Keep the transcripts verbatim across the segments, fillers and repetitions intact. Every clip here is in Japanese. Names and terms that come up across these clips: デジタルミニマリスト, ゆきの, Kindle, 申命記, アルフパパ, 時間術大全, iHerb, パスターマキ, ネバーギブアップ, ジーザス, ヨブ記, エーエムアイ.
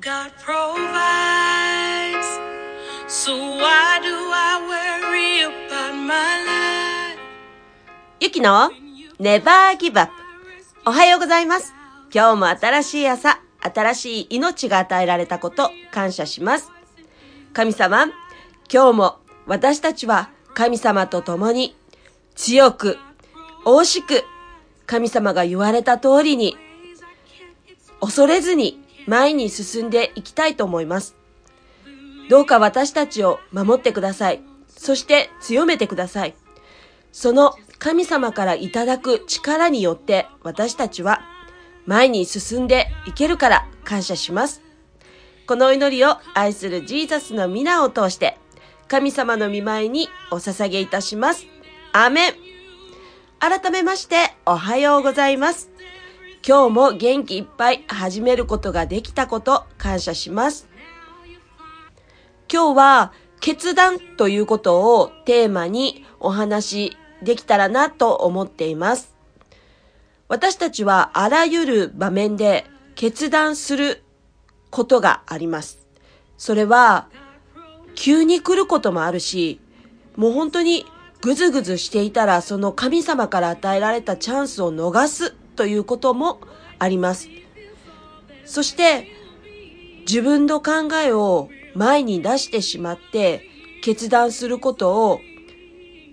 God provides, so why do I worry about my life? ゆきの Never Give Up。 おはようございます。今日も新しい朝、新しい命が与えられたこと感謝します。神様、今日も私たちは神様と共に強く、大しく、神様が言われた通りに恐れずに前に進んでいきたいと思います。どうか私たちを守ってください。そして強めてください。その神様からいただく力によって私たちは前に進んでいけるから感謝します。この祈りを愛するジーザスの皆を通して神様の御前にお捧げいたします。アーメン。改めましておはようございます。今日も元気いっぱい始めることができたこと感謝します。今日は決断ということをテーマにお話できたらなと思っています。私たちはあらゆる場面で決断することがあります。それは急に来ることもあるし、もう本当にぐずぐずしていたらその神様から与えられたチャンスを逃すということもあります。そして自分の考えを前に出してしまって決断することを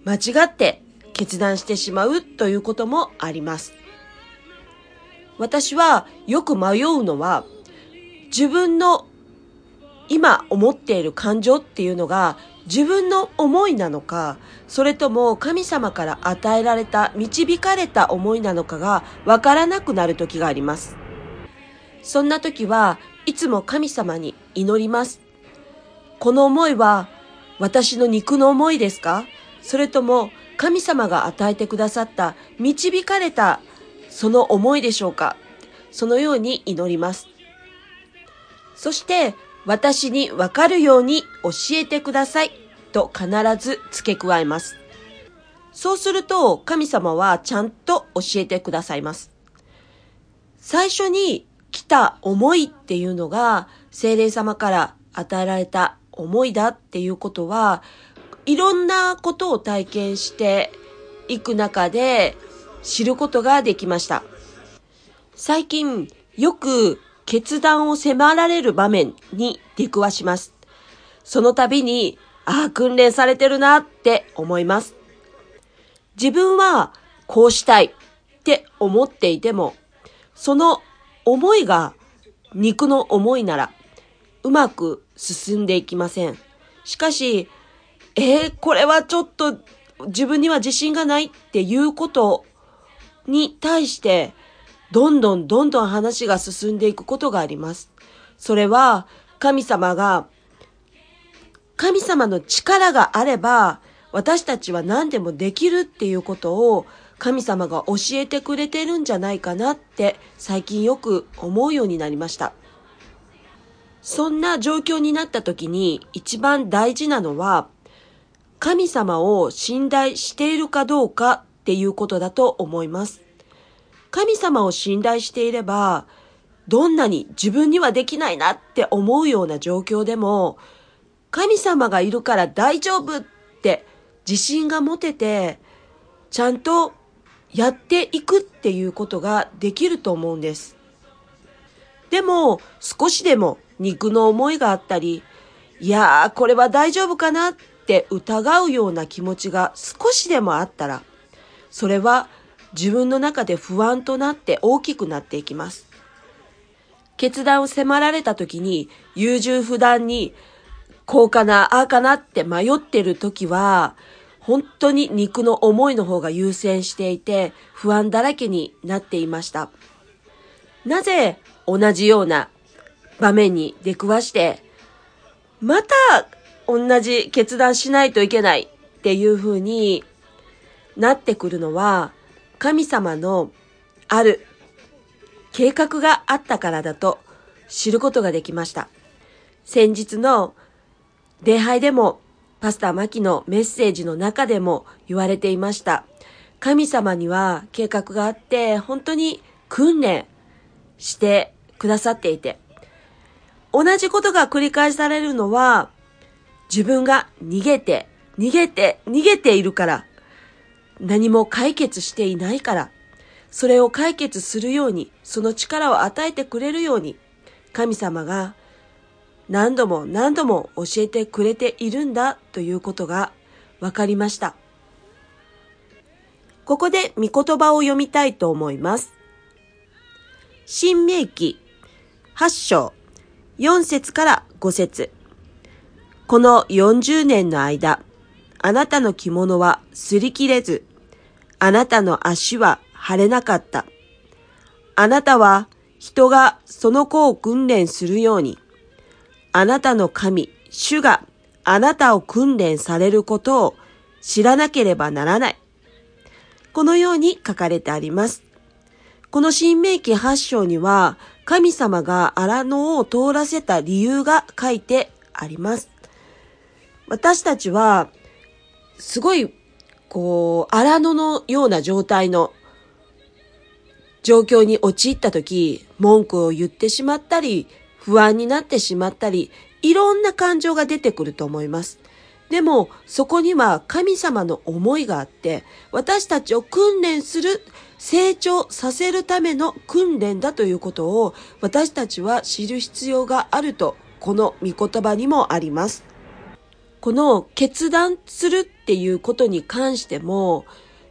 間違って決断してしまうということもあります。私はよく迷うのは自分の今思っている感情っていうのが自分の思いなのか、それとも神様から与えられた、導かれた思いなのかがわからなくなる時があります。そんな時はいつも神様に祈ります。この思いは私の肉の思いですか？それとも神様が与えてくださった、導かれたその思いでしょうか？そのように祈ります。そして、私にわかるように教えてくださいと必ず付け加えます。そうすると神様はちゃんと教えてくださいます。最初に来た思いっていうのが聖霊様から与えられた思いだっていうことは、いろんなことを体験していく中で知ることができました。最近よく決断を迫られる場面に出くわします。その度に、ああ、訓練されてるなって思います。自分はこうしたいって思っていても、その思いが肉の思いならうまく進んでいきません。しかし、えー、これはちょっと自分には自信がないっていうことに対して、どんどんどんどん話が進んでいくことがあります。それは神様が、神様の力があれば私たちは何でもできるっていうことを神様が教えてくれてるんじゃないかなって最近よく思うようになりました。そんな状況になった時に一番大事なのは神様を信頼しているかどうかっていうことだと思います。神様を信頼していれば、どんなに自分にはできないなって思うような状況でも、神様がいるから大丈夫って自信が持てて、ちゃんとやっていくっていうことができると思うんです。でも、少しでも肉の思いがあったり、いやーこれは大丈夫かなって疑うような気持ちが少しでもあったら、それは自分の中で不安となって大きくなっていきます。決断を迫られた時に優柔不断にこうかなああかなって迷っている時は本当に肉の思いの方が優先していて不安だらけになっていました。なぜ同じような場面に出くわしてまた同じ決断しないといけないっていう風になってくるのは神様のある計画があったからだと知ることができました。先日の礼拝でもパスターマキのメッセージの中でも言われていました。神様には計画があって本当に訓練してくださっていて、同じことが繰り返されるのは、自分が逃げて、逃げて、逃げているから、何も解決していないから、それを解決するように、その力を与えてくれるように、神様が何度も何度も教えてくれているんだということが分かりました。ここで御言葉を読みたいと思います。申命記はち章よん節からご節。このよんじゅうねんの間、あなたの着物は擦り切れず、あなたの足は腫れなかった。あなたは人がその子を訓練するように、あなたの神、主があなたを訓練されることを知らなければならない。このように書かれてあります。この申命記はち章には、神様が荒野を通らせた理由が書いてあります。私たちは、すごい、こう、荒野のような状態の状況に陥ったとき、文句を言ってしまったり、不安になってしまったり、いろんな感情が出てくると思います。でも、そこには神様の思いがあって、私たちを訓練する、成長させるための訓練だということを私たちは知る必要があると、この御言葉にもあります。この決断するっていうことに関しても、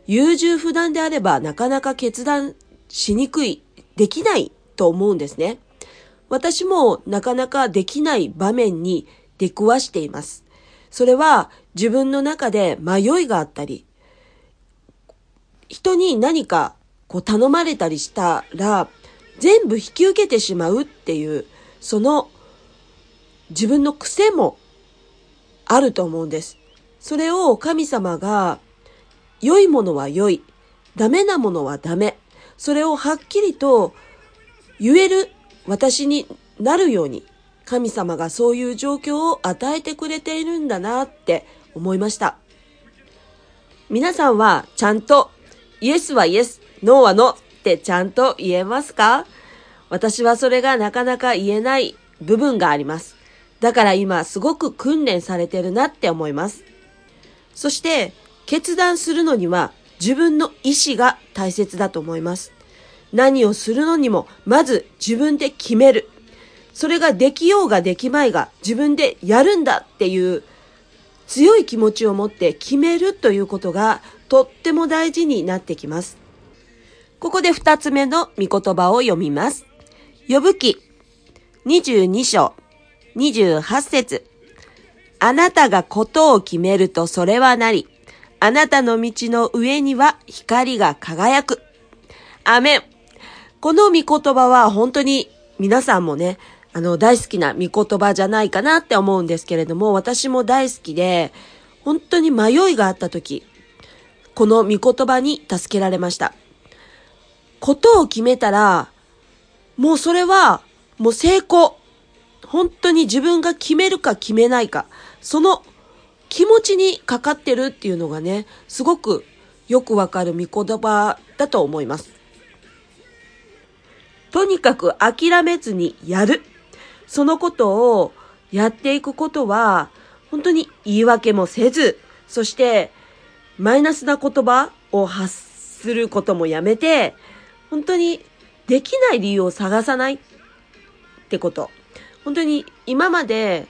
優柔不断であればなかなか決断しにくい、できないと思うんですね。私もなかなかできない場面に出くわしています。それは自分の中で迷いがあったり、人に何かこう頼まれたりしたら全部引き受けてしまうっていう、その自分の癖もあると思うんです。それを神様が良いものは良い、ダメなものはダメ、それをはっきりと言える私になるように、神様がそういう状況を与えてくれているんだなって思いました。皆さんはちゃんとイエスはイエス、ノーはノーってちゃんと言えますか？私はそれがなかなか言えない部分があります。だから今すごく訓練されてるなって思います。そして決断するのには自分の意思が大切だと思います。何をするのにもまず自分で決める。それができようができまいが自分でやるんだっていう強い気持ちを持って決めるということがとっても大事になってきます。ここで二つ目の御言葉を読みます。ヨブ記にじゅうに章にじゅうはち節。あなたがことを決めるとそれはなり、あなたの道の上には光が輝く。アメン。この御言葉は本当に皆さんもね、あの大好きな御言葉じゃないかなって思うんですけれども、私も大好きで、本当に迷いがあった時、この御言葉に助けられました。ことを決めたら、もうそれはもう成功。本当に自分が決めるか決めないか、その気持ちにかかってるっていうのがね、すごくよくわかる御言葉だと思います。とにかく諦めずにやる。そのことをやっていくことは、本当に言い訳もせず、そしてマイナスな言葉を発することもやめて、本当にできない理由を探さないってこと。本当に今まで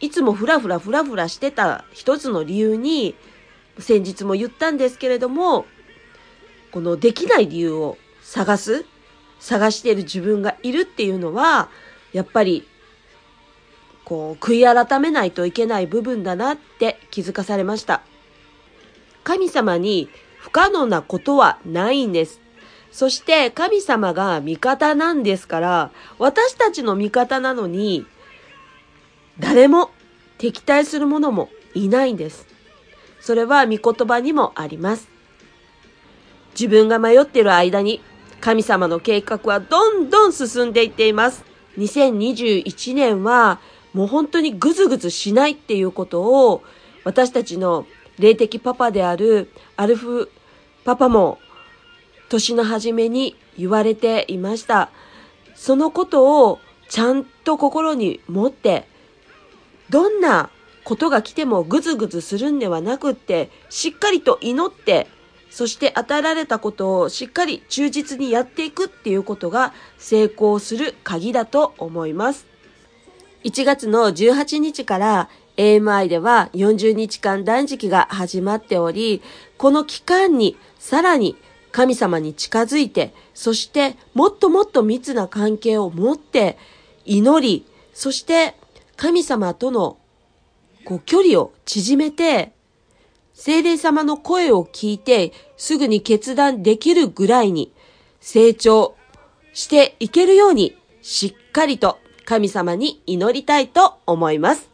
いつもフラフラフラフラしてた一つの理由に、先日も言ったんですけれども、このできない理由を探す、探している自分がいるっていうのは、やっぱりこう悔い改めないといけない部分だなって気づかされました。神様に不可能なことはないんです。そして神様が味方なんですから、私たちの味方なのに、誰も敵対する者もいないんです。それは御言葉にもあります。自分が迷っている間に、神様の計画はどんどん進んでいっています。にせんにじゅういちねんはもう本当にぐずぐずしないっていうことを、私たちの霊的パパであるアルフパパも年の初めに言われていました。そのことをちゃんと心に持って、どんなことが来てもぐずぐずするんではなくって、しっかりと祈って、そして与えられたことをしっかり忠実にやっていくっていうことが成功する鍵だと思います。いちがつのじゅうはちにちから エーエムアイ ではよんじゅうにちかん断食が始まっており、この期間にさらに神様に近づいて、そしてもっともっと密な関係を持って祈り、そして神様とのこう距離を縮めて、聖霊様の声を聞いてすぐに決断できるぐらいに成長していけるように、しっかりと神様に祈りたいと思います。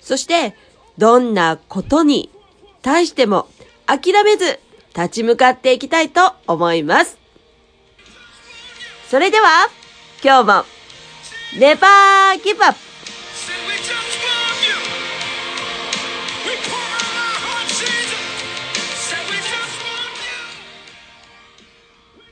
そしてどんなことに対しても諦めず立ち向かっていきたいと思います。それでは今日もネバーギブアップ